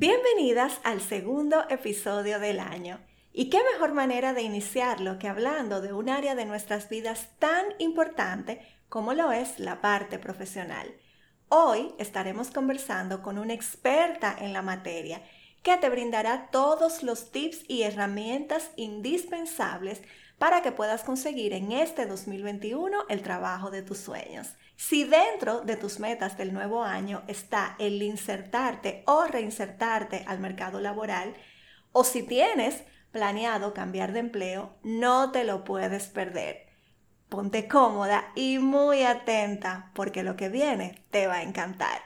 Bienvenidas al segundo episodio del año. Y qué mejor manera de iniciarlo que hablando de un área de nuestras vidas tan importante como lo es la parte profesional. Hoy estaremos conversando con una experta en la materia que te brindará todos los tips y herramientas indispensables para que puedas conseguir en este 2021 el trabajo de tus sueños. Si dentro de tus metas del nuevo año está el insertarte o reinsertarte al mercado laboral, o si tienes planeado cambiar de empleo, no te lo puedes perder. Ponte cómoda y muy atenta, porque lo que viene te va a encantar.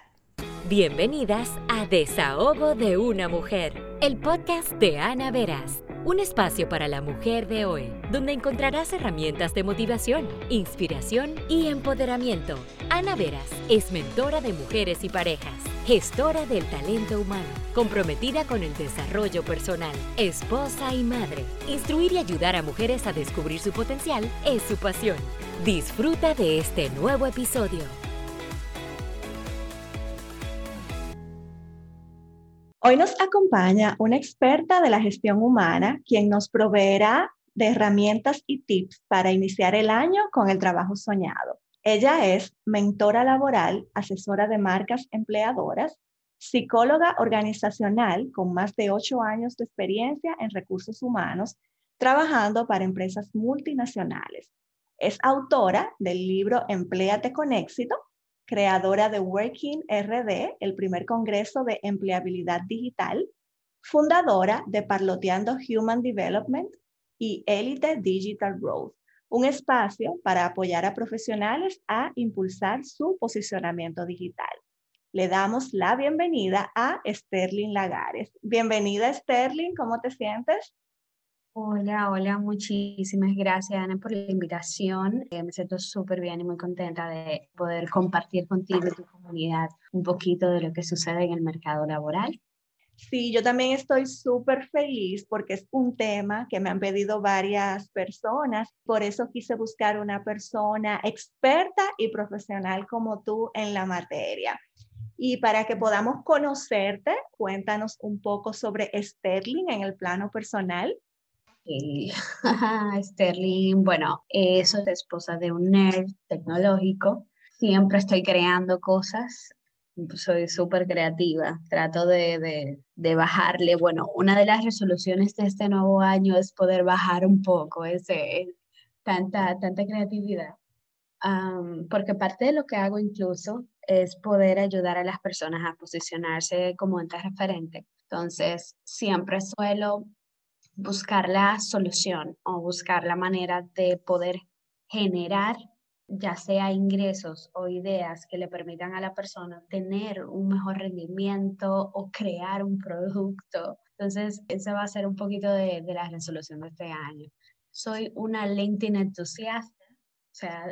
Bienvenidas a Desahogo de una Mujer, el podcast de Ana Veras. Un espacio para la mujer de hoy, donde encontrarás herramientas de motivación, inspiración y empoderamiento. Ana Veras es mentora de mujeres y parejas, gestora del talento humano, comprometida con el desarrollo personal, esposa y madre. Instruir y ayudar a mujeres a descubrir su potencial es su pasión. Disfruta de este nuevo episodio. Hoy nos acompaña una experta de la gestión humana, quien nos proveerá de herramientas y tips para iniciar el año con el trabajo soñado. Ella es mentora laboral, asesora de marcas empleadoras, psicóloga organizacional con más de 8 años de experiencia en recursos humanos, trabajando para empresas multinacionales. Es autora del libro Empléate con Éxito, creadora de Working RD, el primer congreso de empleabilidad digital, fundadora de Parloteando Human Development y Élite Digital Growth, un espacio para apoyar a profesionales a impulsar su posicionamiento digital. Le damos la bienvenida a Sterling Lagares. Bienvenida, Sterling, ¿cómo te sientes? Hola, muchísimas gracias, Ana, por la invitación. Me siento súper bien y muy contenta de poder compartir contigo y tu comunidad un poquito de lo que sucede en el mercado laboral. Sí, yo también estoy súper feliz porque es un tema que me han pedido varias personas. Por eso quise buscar una persona experta y profesional como tú en la materia. Y para que podamos conocerte, cuéntanos un poco sobre Sterling en el plano personal. Sterling, soy esposa de un nerd tecnológico, siempre estoy creando cosas, soy súper creativa, trato de bajarle, una de las resoluciones de este nuevo año es poder bajar un poco tanta creatividad, porque parte de lo que hago incluso es poder ayudar a las personas a posicionarse como entes referentes, entonces siempre suelo buscar la solución o buscar la manera de poder generar ya sea ingresos o ideas que le permitan a la persona tener un mejor rendimiento o crear un producto. Entonces, esa va a ser un poquito de la resolución de este año. Soy una LinkedIn entusiasta,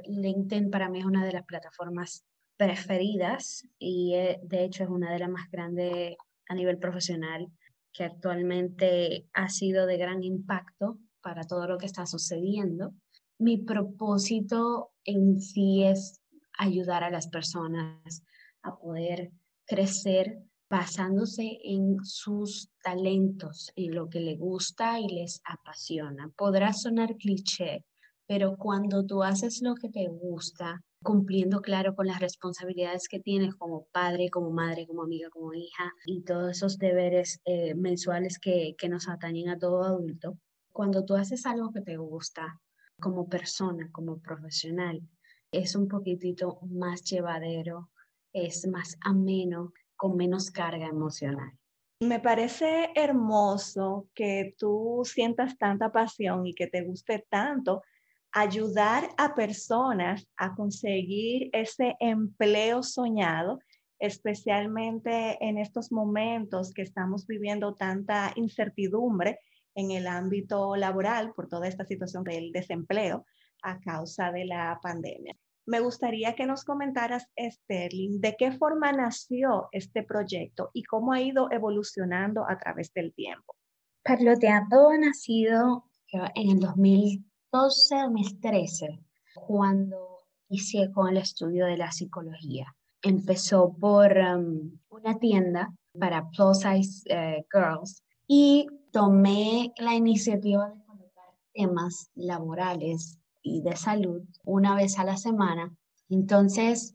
LinkedIn para mí es una de las plataformas preferidas y de hecho es una de las más grandes a nivel profesional, que actualmente ha sido de gran impacto para todo lo que está sucediendo. Mi propósito en sí es ayudar a las personas a poder crecer basándose en sus talentos, en lo que les gusta y les apasiona. Podrá sonar cliché, pero cuando tú haces lo que te gusta, cumpliendo claro con las responsabilidades que tienes como padre, como madre, como amiga, como hija y todos esos deberes mensuales que nos atañen a todo adulto. Cuando tú haces algo que te gusta como persona, como profesional, es un poquitito más llevadero, es más ameno, con menos carga emocional. Me parece hermoso que tú sientas tanta pasión y que te guste tanto ayudar a personas a conseguir ese empleo soñado, especialmente en estos momentos que estamos viviendo tanta incertidumbre en el ámbito laboral por toda esta situación del desempleo a causa de la pandemia. Me gustaría que nos comentaras, Sterling, de qué forma nació este proyecto y cómo ha ido evolucionando a través del tiempo. Parloteando ha nacido en el 2013, cuando inicié con el estudio de la psicología. Empezó por una tienda para plus size girls, y tomé la iniciativa de colocar temas laborales y de salud una vez a la semana. Entonces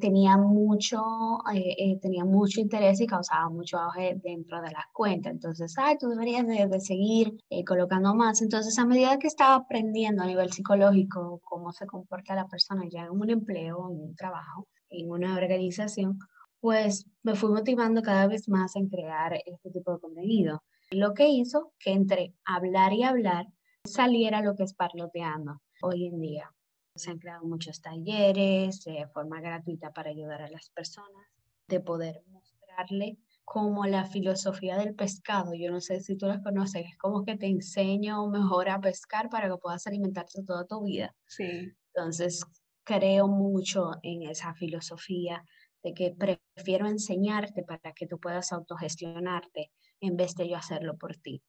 tenía mucho interés y causaba mucho auge dentro de las cuentas. Entonces, tú deberías de seguir colocando más. Entonces, a medida que estaba aprendiendo a nivel psicológico cómo se comporta la persona ya en un empleo, en un trabajo, en una organización, pues me fui motivando cada vez más en crear este tipo de contenido. Lo que hizo que entre hablar y hablar saliera lo que es Parloteando hoy en día. Se han creado muchos talleres de forma gratuita para ayudar a las personas, de poder mostrarle como la filosofía del pescado. Yo no sé si tú las conoces, es como que te enseño mejor a pescar para que puedas alimentarte toda tu vida. Sí. Entonces, creo mucho en esa filosofía de que prefiero enseñarte para que tú puedas autogestionarte en vez de yo hacerlo por ti.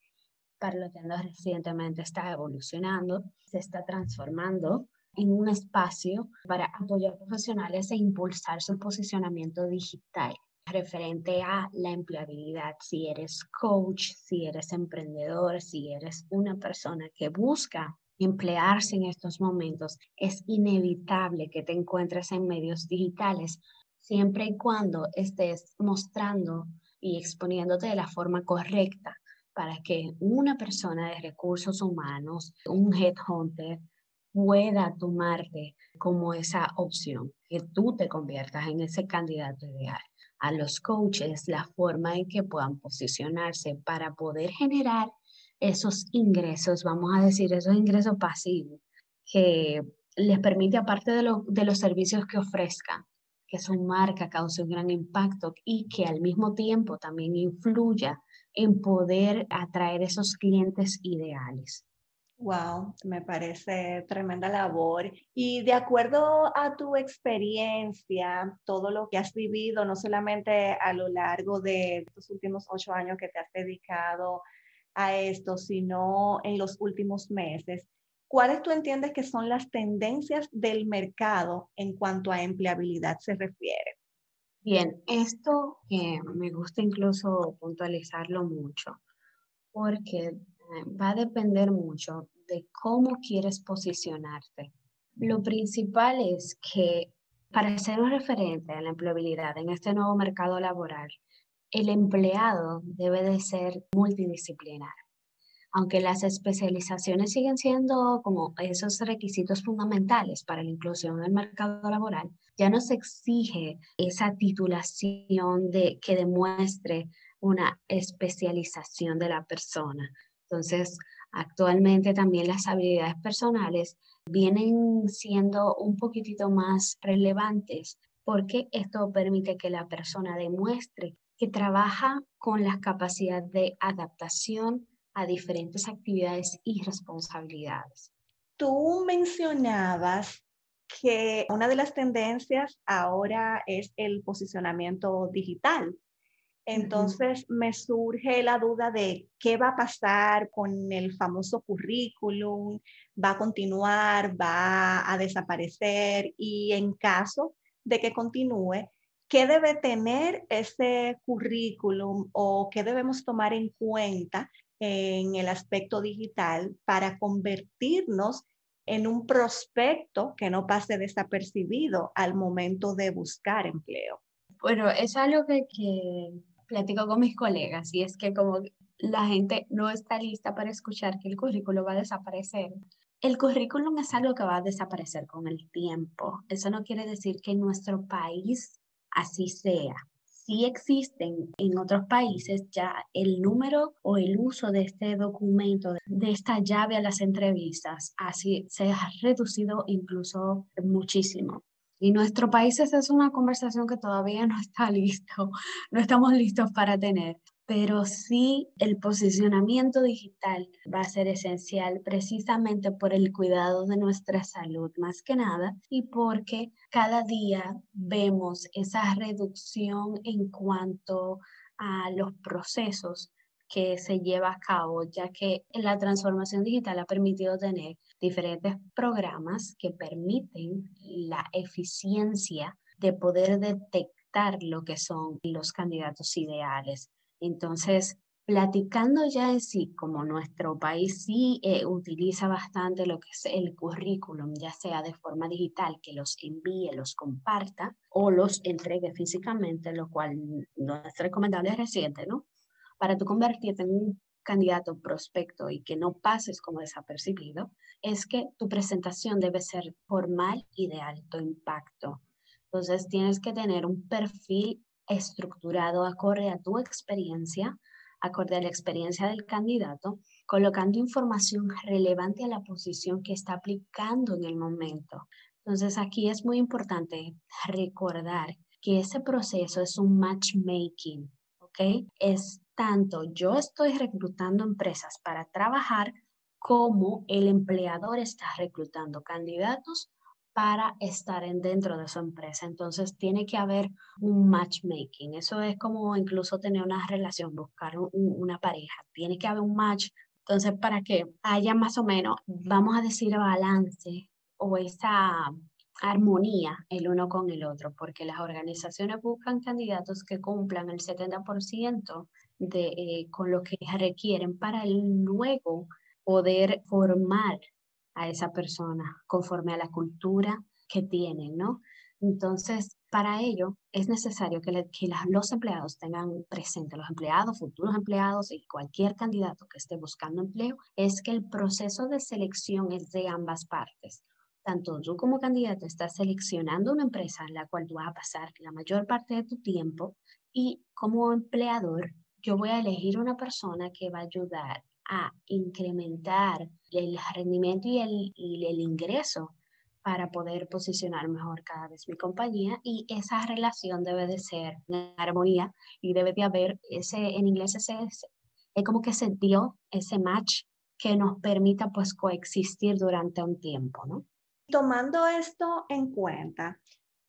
Parloteando recientemente está evolucionando, se está transformando en un espacio para apoyar profesionales e impulsar su posicionamiento digital referente a la empleabilidad. Si eres coach, si eres emprendedor, si eres una persona que busca emplearse en estos momentos, es inevitable que te encuentres en medios digitales siempre y cuando estés mostrando y exponiéndote de la forma correcta para que una persona de recursos humanos, un headhunter, pueda tomarte como esa opción, que tú te conviertas en ese candidato ideal. A los coaches, la forma en que puedan posicionarse para poder generar esos ingresos, vamos a decir, esos ingresos pasivos, que les permite, aparte de los servicios que ofrezcan, que su marca cause un gran impacto y que al mismo tiempo también influya en poder atraer esos clientes ideales. Wow, me parece tremenda labor. Y de acuerdo a tu experiencia, todo lo que has vivido, no solamente a lo largo de estos últimos 8 años que te has dedicado a esto, sino en los últimos meses, ¿cuáles tú entiendes que son las tendencias del mercado en cuanto a empleabilidad se refiere? Bien, esto me gusta incluso puntualizarlo mucho, porque va a depender mucho de cómo quieres posicionarte. Lo principal es que para ser un referente a la empleabilidad en este nuevo mercado laboral, el empleado debe de ser multidisciplinar. Aunque las especializaciones siguen siendo como esos requisitos fundamentales para la inclusión en el mercado laboral, ya no se exige esa titulación que demuestre una especialización de la persona. Entonces, actualmente también las habilidades personales vienen siendo un poquitito más relevantes, porque esto permite que la persona demuestre que trabaja con las capacidades de adaptación a diferentes actividades y responsabilidades. Tú mencionabas que una de las tendencias ahora es el posicionamiento digital. Entonces me surge la duda de qué va a pasar con el famoso currículum, va a continuar, va a desaparecer, y en caso de que continúe, ¿qué debe tener ese currículum o qué debemos tomar en cuenta en el aspecto digital para convertirnos en un prospecto que no pase desapercibido al momento de buscar empleo? Bueno, es algo que platico con mis colegas, y es que como la gente no está lista para escuchar que el currículum va a desaparecer. El currículum es algo que va a desaparecer con el tiempo. Eso no quiere decir que en nuestro país así sea. Sí existen en otros países ya el número o el uso de este documento, de esta llave a las entrevistas, así se ha reducido incluso muchísimo. Y nuestro país, esa es una conversación que todavía no está listo, no estamos listos para tener. Pero sí, el posicionamiento digital va a ser esencial precisamente por el cuidado de nuestra salud, más que nada, y porque cada día vemos esa reducción en cuanto a los procesos que se lleva a cabo, ya que la transformación digital ha permitido tener diferentes programas que permiten la eficiencia de poder detectar detectar lo que son los candidatos ideales. Entonces, platicando ya en sí, como nuestro país sí utiliza bastante lo que es el currículum, ya sea de forma digital, que los envíe, los comparta o los entregue físicamente, lo cual no es recomendable reciente, ¿no? Para tú convertirte en un candidato prospecto y que no pases como desapercibido, es que tu presentación debe ser formal y de alto impacto. Entonces tienes que tener un perfil estructurado acorde a tu experiencia, acorde a la experiencia del candidato, colocando información relevante a la posición que está aplicando en el momento. Entonces aquí es muy importante recordar que ese proceso es un matchmaking, ¿ok? Es tanto yo estoy reclutando empresas para trabajar como el empleador está reclutando candidatos para estar dentro de su empresa. Entonces tiene que haber un matchmaking. Eso es como incluso tener una relación, buscar una pareja. Tiene que haber un match. Entonces para que haya más o menos, vamos a decir, balance o esa armonía el uno con el otro, porque las organizaciones buscan candidatos que cumplan el 70% con lo que requieren para luego poder formar a esa persona conforme a la cultura que tienen, ¿no? Entonces, para ello es necesario que los empleados tengan presente, los empleados, futuros empleados y cualquier candidato que esté buscando empleo, es que el proceso de selección es de ambas partes. Tanto tú como candidato estás seleccionando una empresa en la cual tú vas a pasar la mayor parte de tu tiempo y como empleador yo voy a elegir una persona que va a ayudar a incrementar el rendimiento y el ingreso para poder posicionar mejor cada vez mi compañía, y esa relación debe de ser en armonía y debe de haber, en inglés es como que se dio ese match que nos permita pues coexistir durante un tiempo, ¿no? Tomando esto en cuenta,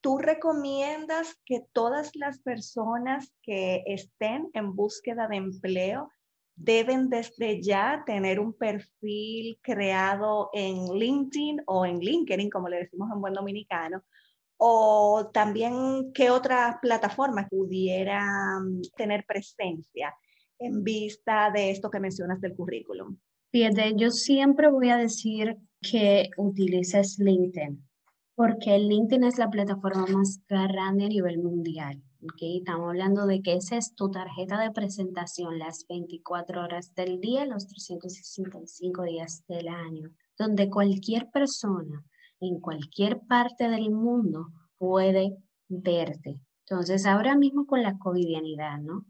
¿tú recomiendas que todas las personas que estén en búsqueda de empleo deben desde ya tener un perfil creado en LinkedIn o en LinkedIn, como le decimos en buen dominicano, o también qué otras plataformas pudieran tener presencia en vista de esto que mencionas del currículum? Fíjate, yo siempre voy a decir que utilices LinkedIn, porque LinkedIn es la plataforma más grande a nivel mundial. Okay, estamos hablando de que esa es tu tarjeta de presentación las 24 horas del día, los 365 días del año, donde cualquier persona en cualquier parte del mundo puede verte. Entonces, ahora mismo con la covidianidad, ¿no?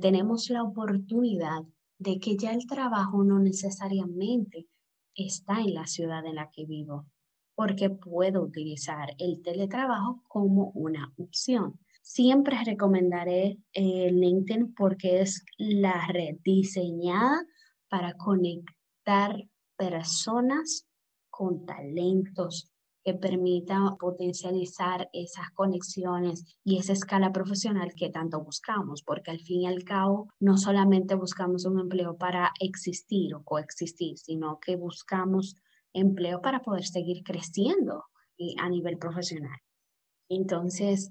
Tenemos la oportunidad de que ya el trabajo no necesariamente está en la ciudad en la que vivo, porque puedo utilizar el teletrabajo como una opción. Siempre recomendaré LinkedIn porque es la red diseñada para conectar personas con talentos que permitan potencializar esas conexiones y esa escala profesional que tanto buscamos, porque al fin y al cabo no solamente buscamos un empleo para existir o coexistir, sino que buscamos empleo para poder seguir creciendo a nivel profesional. Entonces,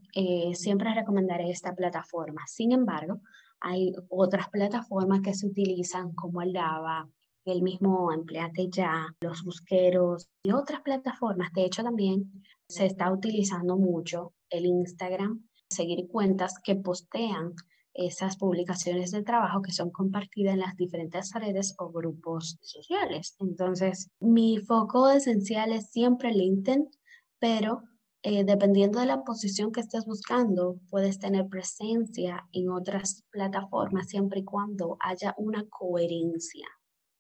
siempre recomendaré esta plataforma. Sin embargo, hay otras plataformas que se utilizan como el DAVA, el mismo Empléate Ya, los busqueros y otras plataformas. De hecho, también se está utilizando mucho el Instagram, seguir cuentas que postean esas publicaciones de trabajo que son compartidas en las diferentes redes o grupos sociales. Entonces, mi foco esencial es siempre LinkedIn, pero dependiendo de la posición que estés buscando, puedes tener presencia en otras plataformas siempre y cuando haya una coherencia.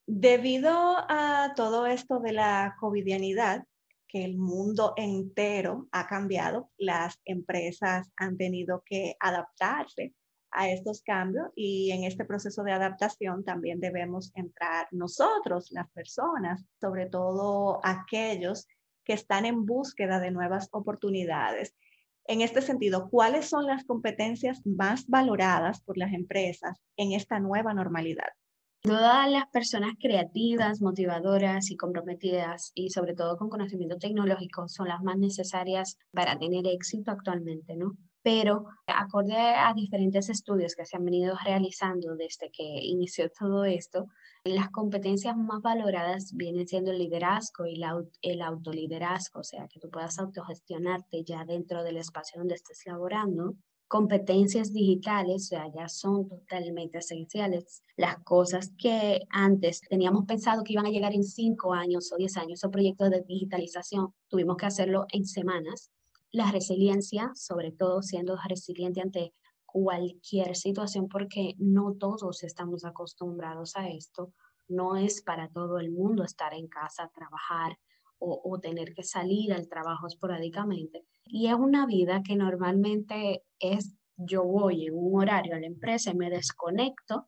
Debido a todo esto de la covidianidad, que el mundo entero ha cambiado, las empresas han tenido que adaptarse a estos cambios y en este proceso de adaptación también debemos entrar nosotros, las personas, sobre todo aquellos que están en búsqueda de nuevas oportunidades. En este sentido, ¿cuáles son las competencias más valoradas por las empresas en esta nueva normalidad? Todas las personas creativas, motivadoras y comprometidas, y sobre todo con conocimiento tecnológico, son las más necesarias para tener éxito actualmente, ¿no? pero acorde a diferentes estudios que se han venido realizando desde que inició todo esto, las competencias más valoradas vienen siendo el liderazgo y el autoliderazgo, o sea, que tú puedas autogestionarte ya dentro del espacio donde estés laborando. Competencias digitales, o sea, ya son totalmente esenciales. Las cosas que antes teníamos pensado que iban a llegar en 5 años o 10 años, esos proyectos de digitalización, tuvimos que hacerlo en semanas. La resiliencia, sobre todo siendo resiliente ante cualquier situación, porque no todos estamos acostumbrados a esto. No es para todo el mundo estar en casa, trabajar o tener que salir al trabajo esporádicamente. Y es una vida que normalmente es, yo voy en un horario a la empresa y me desconecto,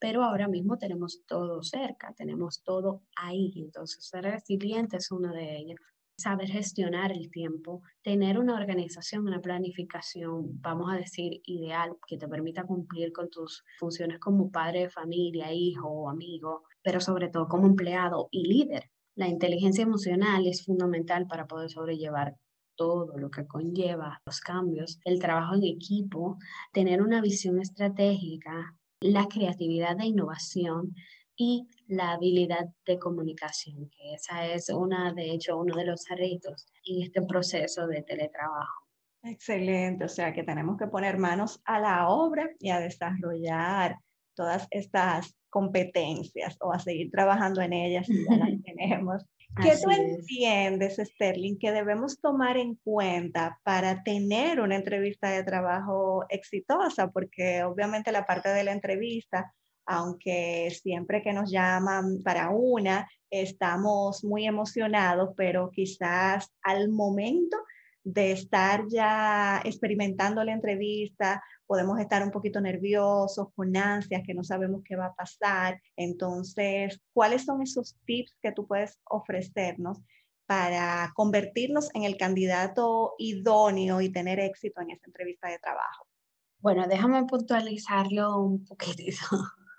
pero ahora mismo tenemos todo cerca, tenemos todo ahí. Entonces, ser resiliente es uno de ellos. Saber gestionar el tiempo, tener una organización, una planificación, vamos a decir, ideal, que te permita cumplir con tus funciones como padre de familia, hijo o amigo, pero sobre todo como empleado y líder. La inteligencia emocional es fundamental para poder sobrellevar todo lo que conlleva los cambios, el trabajo en equipo, tener una visión estratégica, la creatividad de innovación y la habilidad de comunicación, que esa es una, de hecho, uno de los retos en este proceso de teletrabajo. Excelente, o sea que tenemos que poner manos a la obra y a desarrollar todas estas competencias o a seguir trabajando en ellas si ya las tenemos. ¿Qué tú entiendes, Sterling, que debemos tomar en cuenta para tener una entrevista de trabajo exitosa? Porque obviamente la parte de la entrevista, aunque siempre que nos llaman para una, estamos muy emocionados, pero quizás al momento de estar ya experimentando la entrevista, podemos estar un poquito nerviosos, con ansias, que no sabemos qué va a pasar. Entonces, ¿cuáles son esos tips que tú puedes ofrecernos para convertirnos en el candidato idóneo y tener éxito en esa entrevista de trabajo? Bueno, déjame puntualizarlo un poquitito.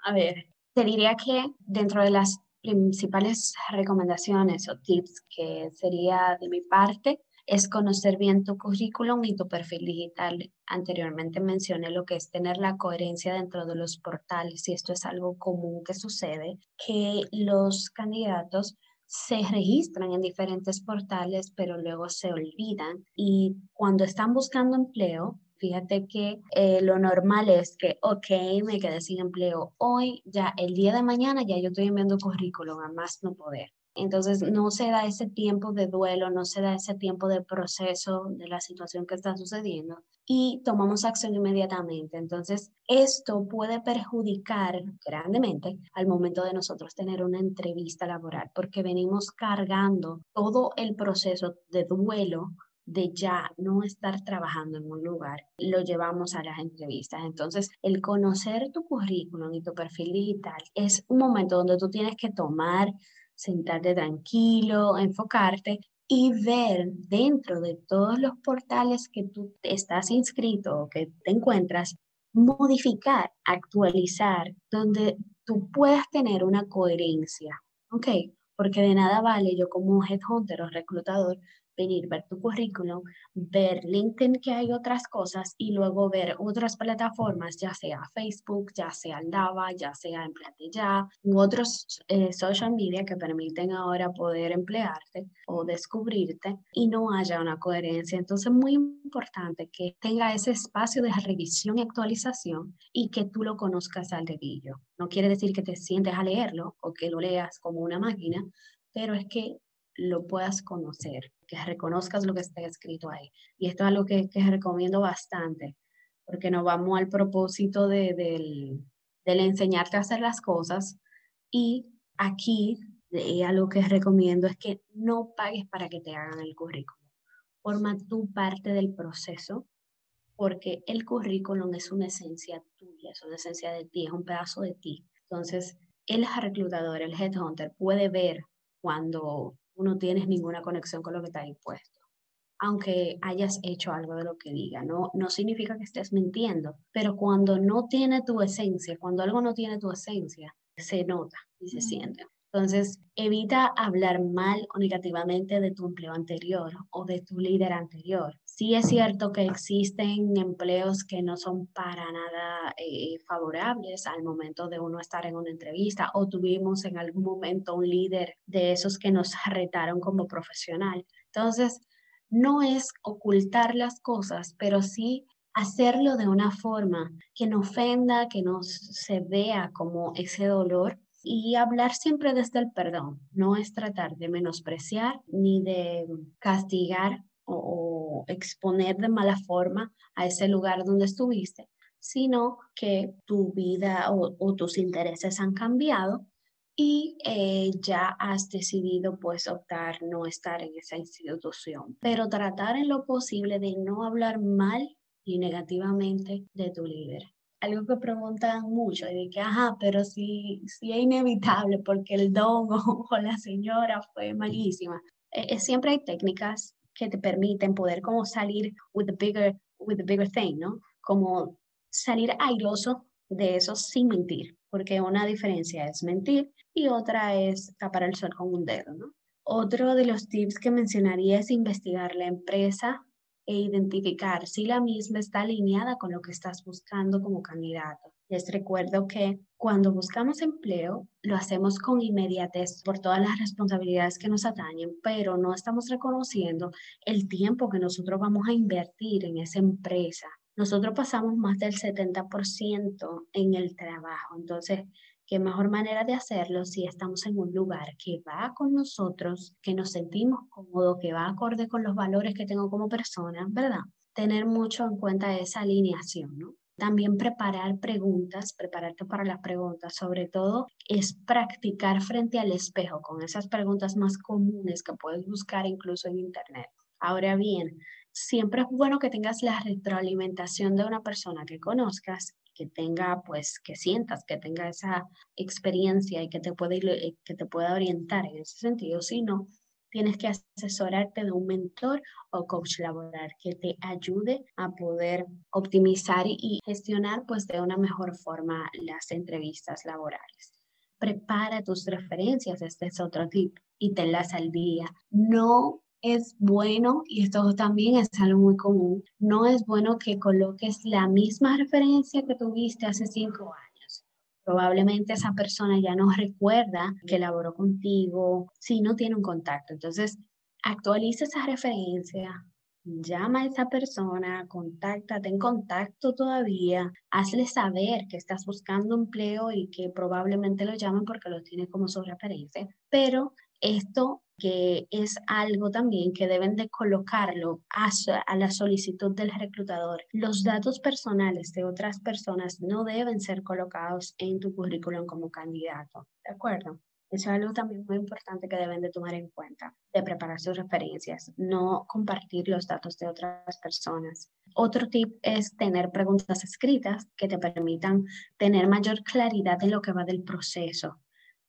A ver, te diría que dentro de las principales recomendaciones o tips que sería de mi parte, es conocer bien tu currículum y tu perfil digital. Anteriormente mencioné lo que es tener la coherencia dentro de los portales, y esto es algo común que sucede, que los candidatos se registran en diferentes portales, pero luego se olvidan. Y cuando están buscando empleo, fíjate que lo normal es que, ok, me quedé sin empleo hoy, ya el día de mañana ya yo estoy enviando currículum, a más no poder. Entonces no se da ese tiempo de duelo, no se da ese tiempo de proceso de la situación que está sucediendo y tomamos acción inmediatamente. Entonces esto puede perjudicar grandemente al momento de nosotros tener una entrevista laboral, porque venimos cargando todo el proceso de duelo de ya no estar trabajando en un lugar, lo llevamos a las entrevistas. Entonces, el conocer tu currículum y tu perfil digital es un momento donde tú tienes que tomar, sentarte tranquilo, enfocarte y ver dentro de todos los portales que tú estás inscrito o que te encuentras, modificar, actualizar, donde tú puedas tener una coherencia, ¿ok? Porque de nada vale yo como headhunter o reclutador venir, ver tu currículum, ver LinkedIn, que hay otras cosas, y luego ver otras plataformas, ya sea Facebook, ya sea el DAVA, ya sea Empléate Ya, u otros social media que permiten ahora poder emplearte o descubrirte y no haya una coherencia. Entonces es muy importante que tenga ese espacio de revisión y actualización y que tú lo conozcas al dedillo. No quiere decir que te sientes a leerlo o que lo leas como una máquina, pero es que lo puedas conocer, que reconozcas lo que está escrito ahí. Y esto es algo que recomiendo bastante, porque nos vamos al propósito del enseñarte a hacer las cosas. Y aquí algo que recomiendo es que no pagues para que te hagan el currículum. Forma tu parte del proceso, porque el currículum es una esencia tuya, es una esencia de ti, es un pedazo de ti. Entonces, el reclutador, el headhunter, puede ver cuando no tienes ninguna conexión con lo que está impuesto, aunque hayas hecho algo de lo que diga. No significa que estés mintiendo, pero cuando no tiene tu esencia, cuando algo no tiene tu esencia, se nota y se siente. Entonces, evita hablar mal o negativamente de tu empleo anterior o de tu líder anterior. Sí es cierto que existen empleos que no son para nada favorables al momento de uno estar en una entrevista, o tuvimos en algún momento un líder de esos que nos retaron como profesional. Entonces, no es ocultar las cosas, pero sí hacerlo de una forma que no ofenda, que no se vea como ese dolor. Y hablar siempre desde el perdón, no es tratar de menospreciar ni de castigar o exponer de mala forma a ese lugar donde estuviste, sino que tu vida o tus intereses han cambiado y ya has decidido pues optar no estar en esa institución. Pero tratar en lo posible de no hablar mal y negativamente de tu líder. Algo que preguntan mucho, y de que, ajá, pero sí es inevitable porque el don o la señora fue malísima. Siempre hay técnicas que te permiten poder como salir with the bigger thing, ¿no? Como salir airoso de eso sin mentir, porque una diferencia es mentir y otra es tapar el sol con un dedo, ¿no? Otro de los tips que mencionaría es investigar la empresa e identificar si la misma está alineada con lo que estás buscando como candidato. Les recuerdo que cuando buscamos empleo, lo hacemos con inmediatez por todas las responsabilidades que nos atañen, pero no estamos reconociendo el tiempo que nosotros vamos a invertir en esa empresa. Nosotros pasamos más del 70% en el trabajo, entonces, ¿qué mejor manera de hacerlo si estamos en un lugar que va con nosotros, que nos sentimos cómodos, que va acorde con los valores que tengo como persona, ¿verdad? Tener mucho en cuenta esa alineación, ¿no? También preparar preguntas, prepararte para las preguntas, sobre todo es practicar frente al espejo con esas preguntas más comunes que puedes buscar incluso en internet. Ahora bien, siempre es bueno que tengas la retroalimentación de una persona que conozcas, que tenga, pues, que sientas, que tenga esa experiencia y que te pueda orientar en ese sentido. Si no, tienes que asesorarte de un mentor o coach laboral que te ayude a poder optimizar y gestionar, pues, de una mejor forma las entrevistas laborales. Prepara tus referencias, este es otro tip, y tenlas al día. No es bueno, y esto también es algo muy común, no es bueno que coloques la misma referencia que tuviste hace 5 años. Probablemente esa persona ya no recuerda que laboró contigo, si no tiene un contacto. Entonces, actualiza esa referencia, llama a esa persona, contáctate, en contacto todavía, hazle saber que estás buscando empleo y que probablemente lo llamen porque lo tiene como su referencia, pero esto que es algo también que deben de colocarlo a la solicitud del reclutador. Los datos personales de otras personas no deben ser colocados en tu currículum como candidato, ¿de acuerdo? Eso es algo también muy importante que deben de tomar en cuenta, de preparar sus referencias, no compartir los datos de otras personas. Otro tip es tener preguntas escritas que te permitan tener mayor claridad en lo que va del proceso.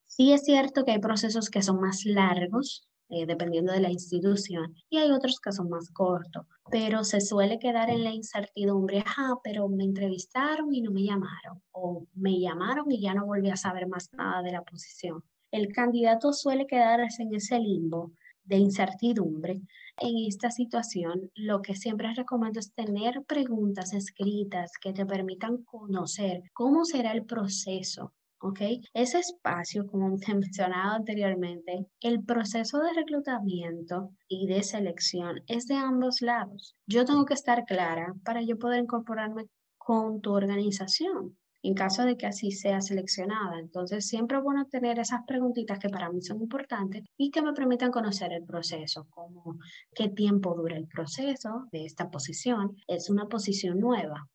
Sí es cierto que hay procesos que son más largos, dependiendo de la institución, y hay otros que son más cortos, pero se suele quedar en la incertidumbre, ah, pero me entrevistaron y no me llamaron, o me llamaron y ya no volví a saber más nada de la posición. El candidato suele quedarse en ese limbo de incertidumbre. En esta situación, lo que siempre recomiendo es tener preguntas escritas que te permitan conocer cómo será el proceso. Okay. Ese espacio, como te mencionaba anteriormente, el proceso de reclutamiento y de selección es de ambos lados. Yo tengo que estar clara para yo poder incorporarme con tu organización en caso de que así sea seleccionada. Entonces, siempre es bueno tener esas preguntitas que para mí son importantes y que me permitan conocer el proceso, como qué tiempo dura el proceso de esta posición. Es una posición nueva.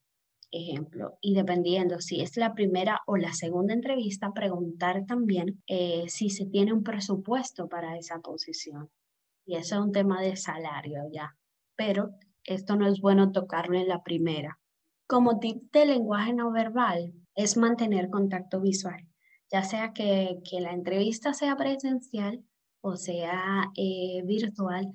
Ejemplo, y dependiendo si es la primera o la segunda entrevista, preguntar también si se tiene un presupuesto para esa posición. Y eso es un tema de salario ya, pero esto no es bueno tocarlo en la primera. Como tip de lenguaje no verbal es mantener contacto visual, ya sea que la entrevista sea presencial o sea virtual,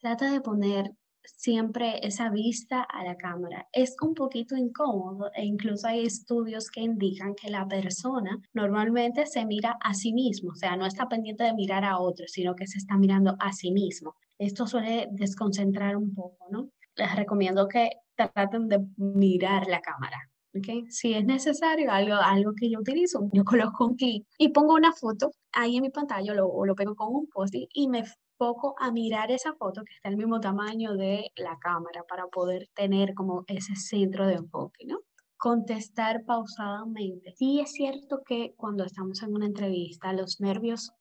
trata de poner siempre esa vista a la cámara. Es un poquito incómodo e incluso hay estudios que indican que la persona normalmente se mira a sí mismo, o sea, no está pendiente de mirar a otro, sino que se está mirando a sí mismo. Esto suele desconcentrar un poco, ¿no? les recomiendo que traten de mirar la cámara. ¿Okay? Si es necesario, algo que yo utilizo, yo coloco un clic y pongo una foto ahí en mi pantalla, o lo pego con un post-it y me foco a mirar esa foto que está al mismo tamaño de la cámara para poder tener como ese centro de enfoque, ¿no? Contestar pausadamente. Sí es cierto que cuando estamos en una entrevista los nervios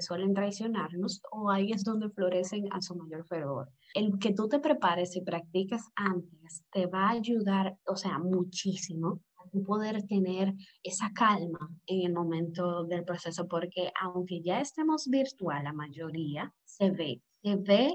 suelen traicionarnos, o ahí es donde florecen a su mayor fervor. El que tú te prepares y practiques antes te va a ayudar, o sea, muchísimo a tu poder tener esa calma en el momento del proceso, porque aunque ya estemos virtual, la mayoría se ve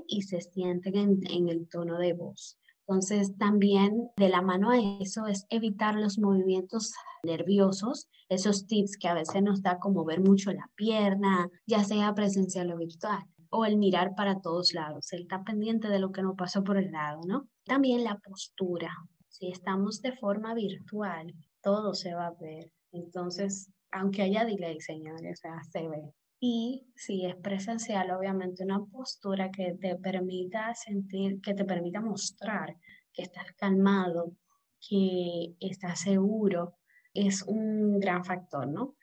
y se sienten en el tono de voz. Entonces, también de la mano a eso es evitar los movimientos nerviosos, esos tips que a veces nos da como ver mucho la pierna, ya sea presencial o virtual, o el mirar para todos lados, el estar pendiente de lo que nos pasó por el lado, ¿no? También la postura. Si estamos de forma virtual, todo se va a ver. Entonces, aunque haya delay, señores, o sea, se ve. Y si es presencial, obviamente una postura que te permita sentir, que te permita mostrar que estás calmado, que estás seguro, es un gran factor, ¿no?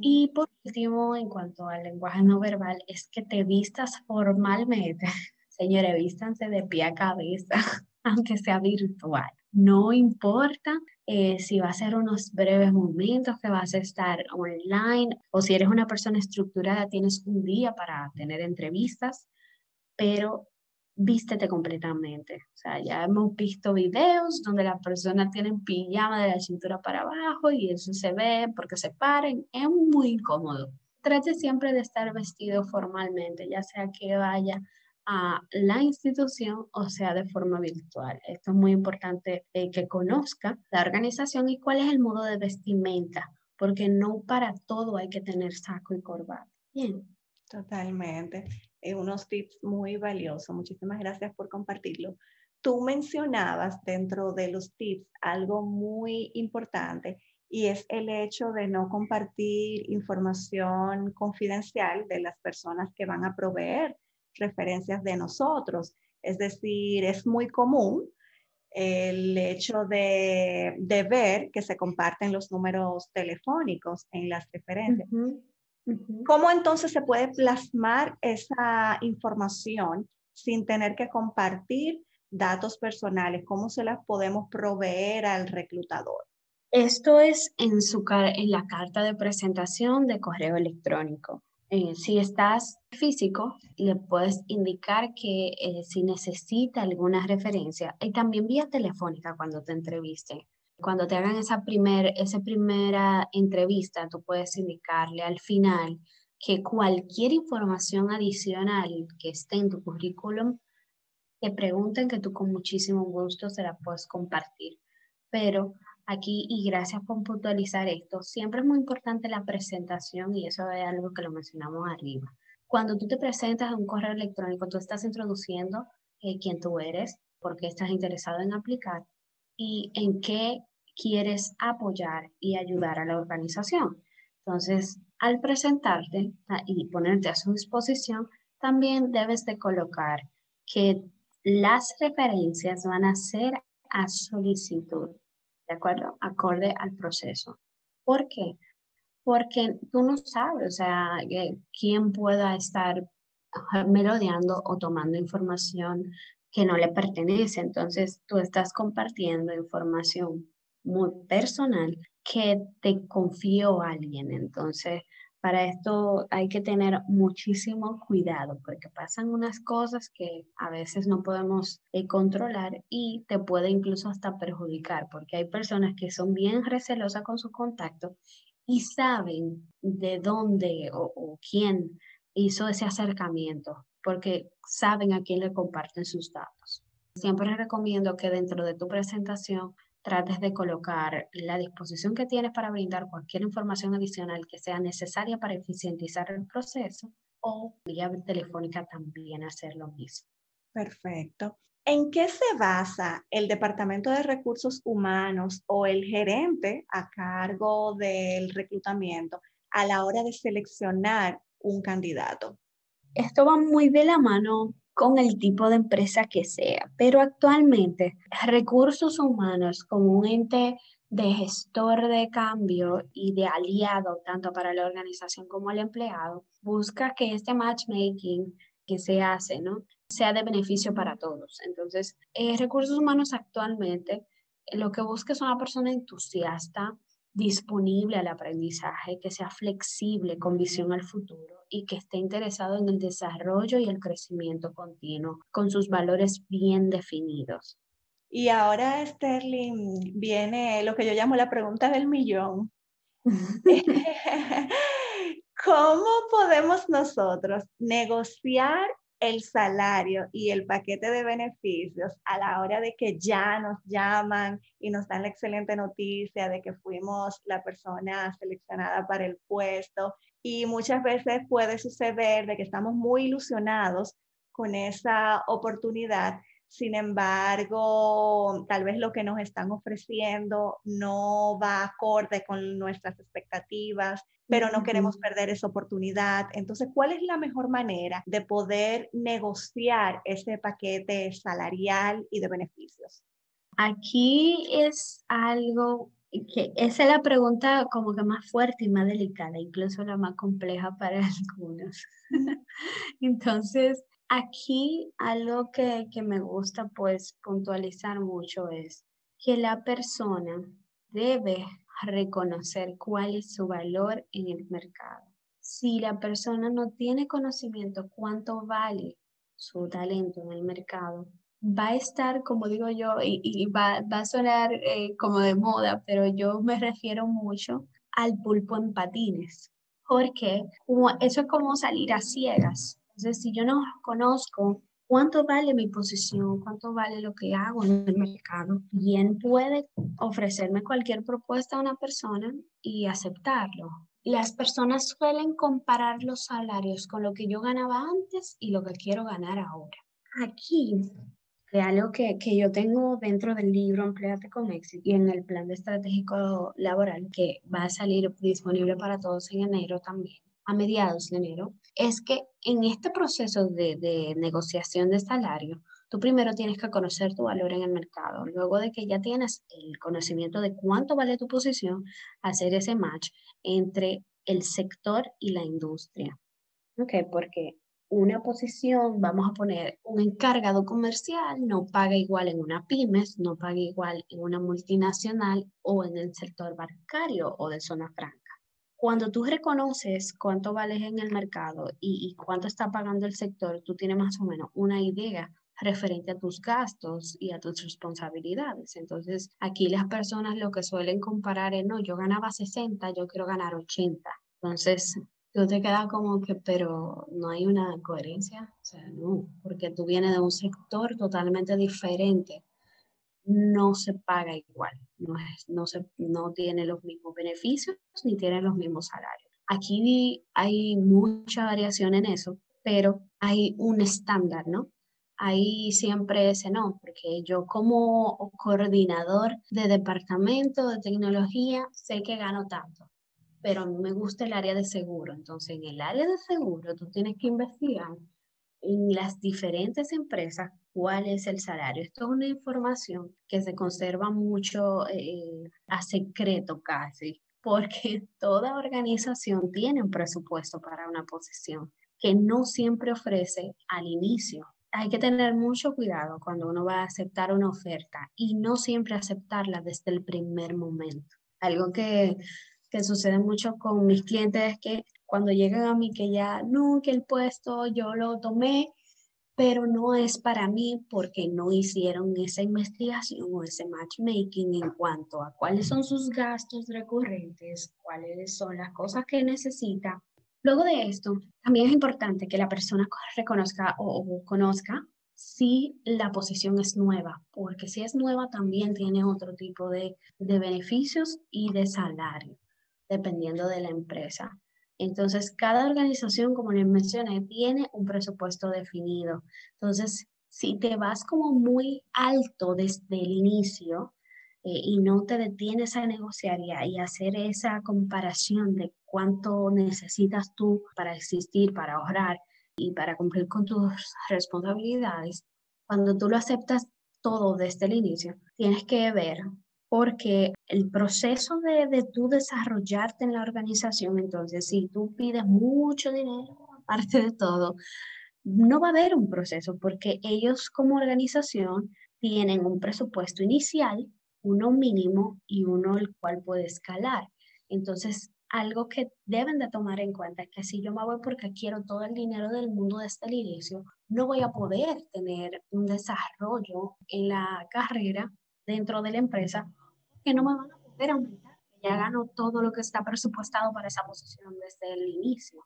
Y por último, en cuanto al lenguaje no verbal, es que te vistas formalmente. Señores, vístanse de pie a cabeza, aunque sea virtual. No importa si va a ser unos breves momentos que vas a estar online, o si eres una persona estructurada, tienes un día para tener entrevistas, pero vístete completamente. O sea, ya hemos visto videos donde las personas tienen pijama de la cintura para abajo y eso se ve porque se paren. Es muy incómodo. Trate siempre de estar vestido formalmente, ya sea que vaya a la institución o sea de forma virtual. Esto es muy importante que conozca la organización y cuál es el modo de vestimenta, porque no para todo hay que tener saco y corbata. Bien. Totalmente. Unos tips muy valiosos. Muchísimas gracias por compartirlo. Tú mencionabas dentro de los tips algo muy importante, y es el hecho de no compartir información confidencial de las personas que van a proveer referencias de nosotros. Es decir, es muy común el hecho de ver que se comparten los números telefónicos en las referencias. Uh-huh. Uh-huh. ¿Cómo entonces se puede plasmar esa información sin tener que compartir datos personales? ¿Cómo se las podemos proveer al reclutador? Esto es en la carta de presentación de correo electrónico. Si estás físico, le puedes indicar que si necesita alguna referencia, y también vía telefónica cuando te entrevisten. Cuando te hagan esa primera entrevista, tú puedes indicarle al final que cualquier información adicional que esté en tu currículum, te pregunten que tú con muchísimo gusto se la puedes compartir. Pero aquí, y gracias por puntualizar esto, siempre es muy importante la presentación, y eso es algo que lo mencionamos arriba. Cuando tú te presentas a un correo electrónico, tú estás introduciendo quién tú eres, por qué estás interesado en aplicar y en qué quieres apoyar y ayudar a la organización. Entonces, al presentarte y ponerte a su disposición, también debes de colocar que las referencias van a ser a solicitud. ¿De acuerdo? Acorde al proceso. ¿Por qué? Porque tú no sabes, o sea, quién pueda estar merodeando o tomando información que no le pertenece. Entonces, tú estás compartiendo información muy personal que te confió alguien. Entonces, para esto hay que tener muchísimo cuidado, porque pasan unas cosas que a veces no podemos controlar y te puede incluso hasta perjudicar, porque hay personas que son bien recelosas con sus contactos y saben de dónde o quién hizo ese acercamiento, porque saben a quién le comparten sus datos. Siempre les recomiendo que dentro de tu presentación trates de colocar la disposición que tienes para brindar cualquier información adicional que sea necesaria para eficientizar el proceso, o vía telefónica también hacer lo mismo. Perfecto. ¿En qué se basa el Departamento de Recursos Humanos o el gerente a cargo del reclutamiento a la hora de seleccionar un candidato? Esto va muy de la mano con el tipo de empresa que sea. Pero actualmente, recursos humanos como un ente de gestor de cambio y de aliado, tanto para la organización como el empleado, busca que este matchmaking que se hace, ¿no?, sea de beneficio para todos. Entonces, recursos humanos actualmente lo que busca es una persona entusiasta, disponible al aprendizaje, que sea flexible con visión al futuro y que esté interesado en el desarrollo y el crecimiento continuo, con sus valores bien definidos. Y ahora, Sterling, viene lo que yo llamo la pregunta del millón. ¿Cómo podemos nosotros negociar el salario y el paquete de beneficios a la hora de que ya nos llaman y nos dan la excelente noticia de que fuimos la persona seleccionada para el puesto? Y muchas veces puede suceder de que estamos muy ilusionados con esa oportunidad. Sin embargo, tal vez lo que nos están ofreciendo no va acorde con nuestras expectativas, pero no queremos perder esa oportunidad. Entonces, ¿cuál es la mejor manera de poder negociar ese paquete salarial y de beneficios? Aquí es algo que esa es la pregunta como que más fuerte y más delicada, incluso la más compleja para algunos. Entonces, aquí algo que me gusta pues puntualizar mucho es que la persona debe reconocer cuál es su valor en el mercado. Si la persona no tiene conocimiento cuánto vale su talento en el mercado, va a estar, como digo yo, y va a sonar como de moda, pero yo me refiero mucho al pulpo en patines, porque eso es como salir a ciegas. Entonces, si yo no conozco cuánto vale mi posición, cuánto vale lo que hago en el mercado, bien puede ofrecerme cualquier propuesta a una persona y aceptarlo. Las personas suelen comparar los salarios con lo que yo ganaba antes y lo que quiero ganar ahora. Aquí, de algo que yo tengo dentro del libro Empléate con Éxito y en el plan de estratégico laboral que va a salir disponible para todos en enero también, a mediados de enero, es que en este proceso de negociación de salario, tú primero tienes que conocer tu valor en el mercado. Luego de que ya tienes el conocimiento de cuánto vale tu posición, hacer ese match entre el sector y la industria. Ok, porque una posición, vamos a poner un encargado comercial, no paga igual en una pymes, no paga igual en una multinacional o en el sector bancario o de zona franca. Cuando tú reconoces cuánto vales en el mercado y cuánto está pagando el sector, tú tienes más o menos una idea referente a tus gastos y a tus responsabilidades. Entonces, aquí las personas lo que suelen comparar es, no, yo ganaba 60, yo quiero ganar 80. Entonces, tú te quedas como que, pero no hay una coherencia. O sea, no, porque tú vienes de un sector totalmente diferente. No se paga igual, no tiene los mismos beneficios ni tiene los mismos salarios. Aquí hay mucha variación en eso, pero hay un estándar, ¿no? Ahí siempre ese no, porque yo como coordinador de departamento de tecnología sé que gano tanto, pero a mí me gusta el área de seguro. Entonces, en el área de seguro tú tienes que investigar en las diferentes empresas cuál es el salario. Esto es una información que se conserva mucho a secreto casi, porque toda organización tiene un presupuesto para una posición que no siempre ofrece al inicio. Hay que tener mucho cuidado cuando uno va a aceptar una oferta y no siempre aceptarla desde el primer momento. Algo que sucede mucho con mis clientes es que cuando llegan a mí que ya, no, que el puesto yo lo tomé, pero no es para mí porque no hicieron esa investigación o ese matchmaking en cuanto a cuáles son sus gastos recurrentes, cuáles son las cosas que necesita. Luego de esto, también es importante que la persona reconozca o conozca si la posición es nueva, porque si es nueva también tiene otro tipo de beneficios y de salario, dependiendo de la empresa. Entonces, cada organización, como les mencioné, tiene un presupuesto definido. Entonces, si te vas como muy alto desde el inicio y no te detienes a negociar y hacer esa comparación de cuánto necesitas tú para existir, para ahorrar y para cumplir con tus responsabilidades, cuando tú lo aceptas todo desde el inicio, tienes que ver, porque el proceso de tú desarrollarte en la organización, entonces si tú pides mucho dinero, aparte de todo, no va a haber un proceso, porque ellos como organización tienen un presupuesto inicial, uno mínimo y uno el cual puede escalar. Entonces, algo que deben de tomar en cuenta es que si yo me voy porque quiero todo el dinero del mundo desde el inicio, no voy a poder tener un desarrollo en la carrera dentro de la empresa, que no me van a poder aumentar. Ya gano todo lo que está presupuestado para esa posición desde el inicio.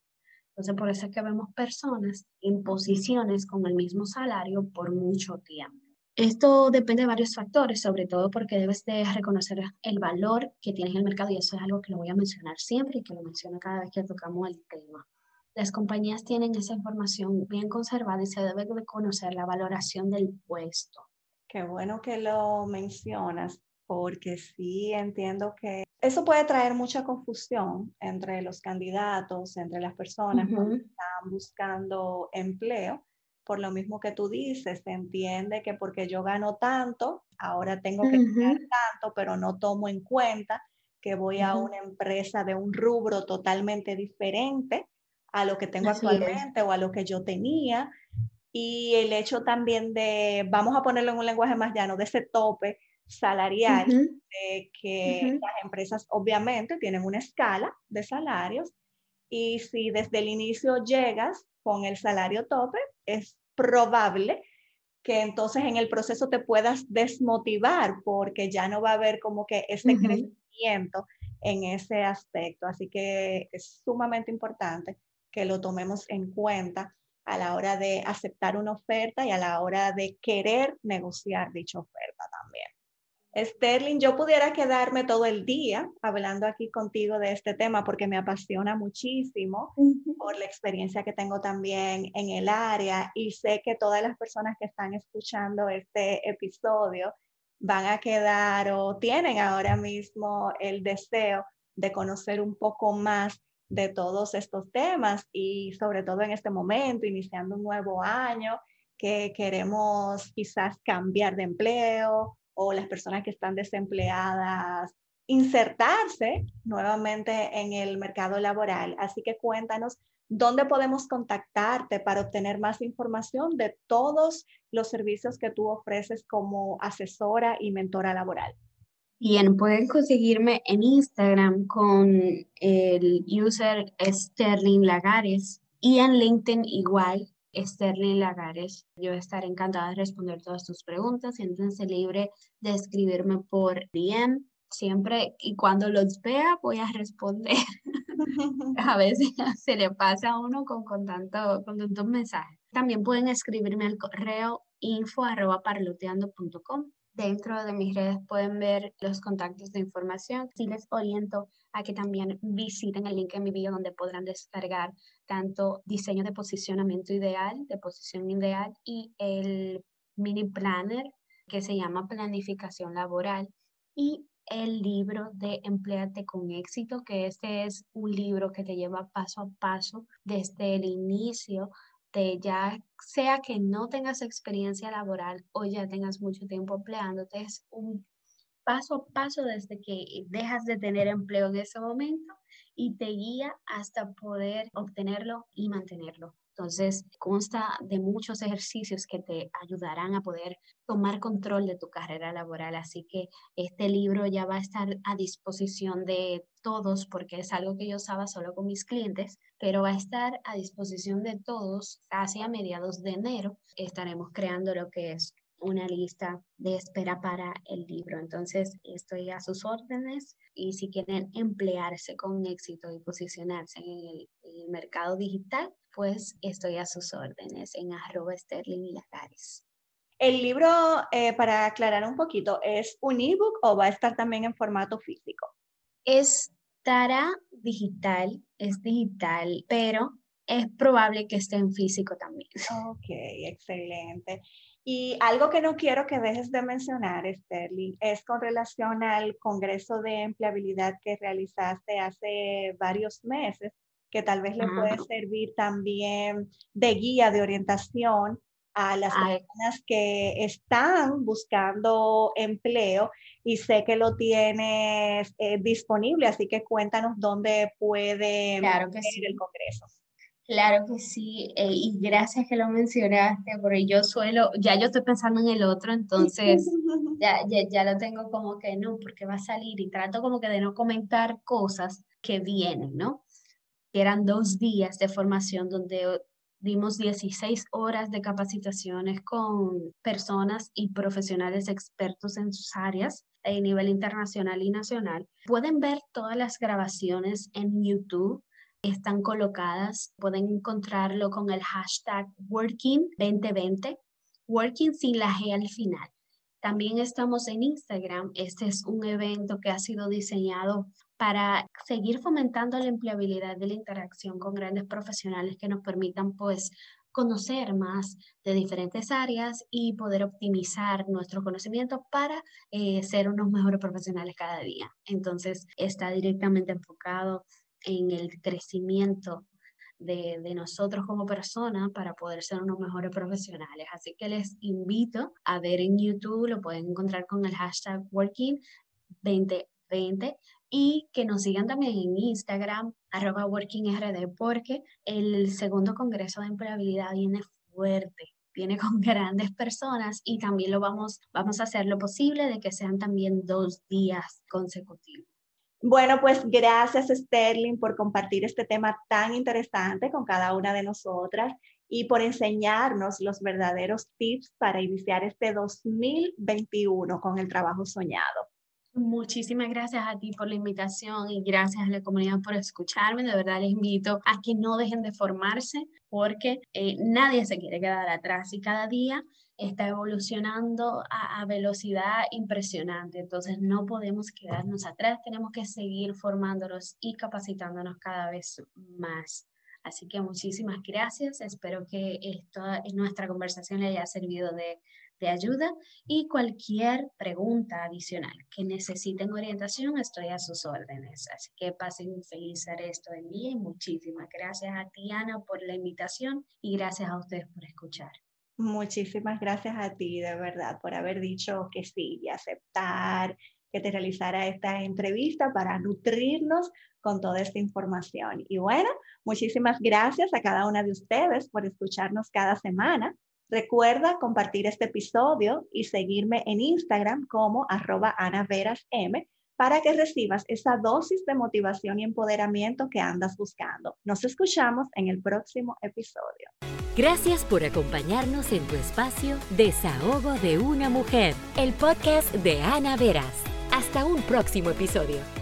Entonces, por eso es que vemos personas en posiciones con el mismo salario por mucho tiempo. Esto depende de varios factores, sobre todo porque debes de reconocer el valor que tienes en el mercado, y eso es algo que lo voy a mencionar siempre y que lo menciono cada vez que tocamos el tema. Las compañías tienen esa información bien conservada y se debe de conocer la valoración del puesto. Qué bueno que lo mencionas, porque sí entiendo que eso puede traer mucha confusión entre los candidatos, entre las personas que están buscando empleo. Por lo mismo que tú dices, se entiende que porque yo gano tanto, ahora tengo que ganar tanto, pero no tomo en cuenta que voy a una empresa de un rubro totalmente diferente a lo que tengo actualmente o a lo que yo tenía. Y el hecho también de, vamos a ponerlo en un lenguaje más llano, de ese tope salarial, de que las empresas obviamente tienen una escala de salarios, y si desde el inicio llegas con el salario tope, es probable que entonces en el proceso te puedas desmotivar, porque ya no va a haber como que ese crecimiento en ese aspecto. Así que es sumamente importante que lo tomemos en cuenta a la hora de aceptar una oferta y a la hora de querer negociar dicha oferta también. Sterling, yo pudiera quedarme todo el día hablando aquí contigo de este tema, porque me apasiona muchísimo por la experiencia que tengo también en el área, y sé que todas las personas que están escuchando este episodio van a quedar o tienen ahora mismo el deseo de conocer un poco más de todos estos temas, y sobre todo en este momento, iniciando un nuevo año, que queremos quizás cambiar de empleo, o las personas que están desempleadas, insertarse nuevamente en el mercado laboral. Así que cuéntanos dónde podemos contactarte para obtener más información de todos los servicios que tú ofreces como asesora y mentora laboral. Bien, pueden conseguirme en Instagram con el user Sterling Lagares, y en LinkedIn igual, Sterling Lagares. Yo estaré encantada de responder todas tus preguntas. Siéntense libre de escribirme por DM. Siempre y cuando los vea voy a responder. A veces se le pasa a uno con tantos mensajes. También pueden escribirme al correo info@parloteando.com. Dentro de mis redes pueden ver los contactos de información. Sí les oriento a que también visiten el link en mi bio, donde podrán descargar tanto diseño de posicionamiento ideal, de posición ideal, y el mini planner que se llama planificación laboral, y el libro de Empléate con Éxito, que este es un libro que te lleva paso a paso desde el inicio, de ya sea que no tengas experiencia laboral o ya tengas mucho tiempo empleándote, es un paso a paso desde que dejas de tener empleo en ese momento y te guía hasta poder obtenerlo y mantenerlo. Entonces, consta de muchos ejercicios que te ayudarán a poder tomar control de tu carrera laboral. Así que este libro ya va a estar a disposición de todos, porque es algo que yo usaba solo con mis clientes, pero va a estar a disposición de todos hacia mediados de enero. Estaremos creando lo que es una lista de espera para el libro. Entonces, estoy a sus órdenes, y si quieren emplearse con éxito y posicionarse en el mercado digital, pues estoy a sus órdenes en @SterlingLagares. El libro, para aclarar un poquito, ¿es un ebook o va a estar también en formato físico? Estará digital, es digital, pero es probable que esté en físico también. Ok, excelente. Y algo que no quiero que dejes de mencionar, Sterling, es con relación al Congreso de Empleabilidad que realizaste hace varios meses, que tal vez le puede servir también de guía, de orientación a las personas que están buscando empleo, y sé que lo tienes disponible, así que cuéntanos dónde puede ir el congreso. Claro que sí, y gracias que lo mencionaste, porque yo suelo, ya yo estoy pensando en el otro, entonces ya lo tengo como que no, porque va a salir, y trato como que de no comentar cosas que vienen, ¿no? Que eran 2 días de formación donde dimos 16 horas de capacitaciones con personas y profesionales expertos en sus áreas a nivel internacional y nacional. Pueden ver todas las grabaciones en YouTube, están colocadas, pueden encontrarlo con el hashtag Working 2020, Working sin la G al final. También estamos en Instagram. Este es un evento que ha sido diseñado para seguir fomentando la empleabilidad de la interacción con grandes profesionales que nos permitan, pues, conocer más de diferentes áreas y poder optimizar nuestro conocimiento para ser unos mejores profesionales cada día. Entonces, está directamente enfocado en el crecimiento de nosotros como personas para poder ser unos mejores profesionales. Así que les invito a ver en YouTube, lo pueden encontrar con el hashtag Working2020, y que nos sigan también en Instagram, @WorkingRD, porque el segundo Congreso de Empleabilidad viene fuerte, viene con grandes personas, y también lo vamos a hacer lo posible de que sean también 2 días consecutivos. Bueno, pues gracias, Sterling, por compartir este tema tan interesante con cada una de nosotras y por enseñarnos los verdaderos tips para iniciar este 2021 con el trabajo soñado. Muchísimas gracias a ti por la invitación y gracias a la comunidad por escucharme. De verdad les invito a que no dejen de formarse, porque nadie se quiere quedar atrás y cada día está evolucionando a velocidad impresionante. Entonces no podemos quedarnos atrás, tenemos que seguir formándonos y capacitándonos cada vez más. Así que muchísimas gracias, espero que nuestra conversación le haya servido de ayuda, y cualquier pregunta adicional que necesiten orientación, estoy a sus órdenes. Así que pasen un feliz resto del día y muchísimas gracias a ti, Ana, por la invitación, y gracias a ustedes por escuchar. Muchísimas gracias a ti, de verdad, por haber dicho que sí y aceptar que te realizara esta entrevista para nutrirnos con toda esta información. Y bueno, muchísimas gracias a cada una de ustedes por escucharnos cada semana. Recuerda compartir este episodio y seguirme en Instagram como @AnaVerasM para que recibas esa dosis de motivación y empoderamiento que andas buscando. Nos escuchamos en el próximo episodio. Gracias por acompañarnos en tu espacio Desahogo de una Mujer, el podcast de Ana Veras. Hasta un próximo episodio.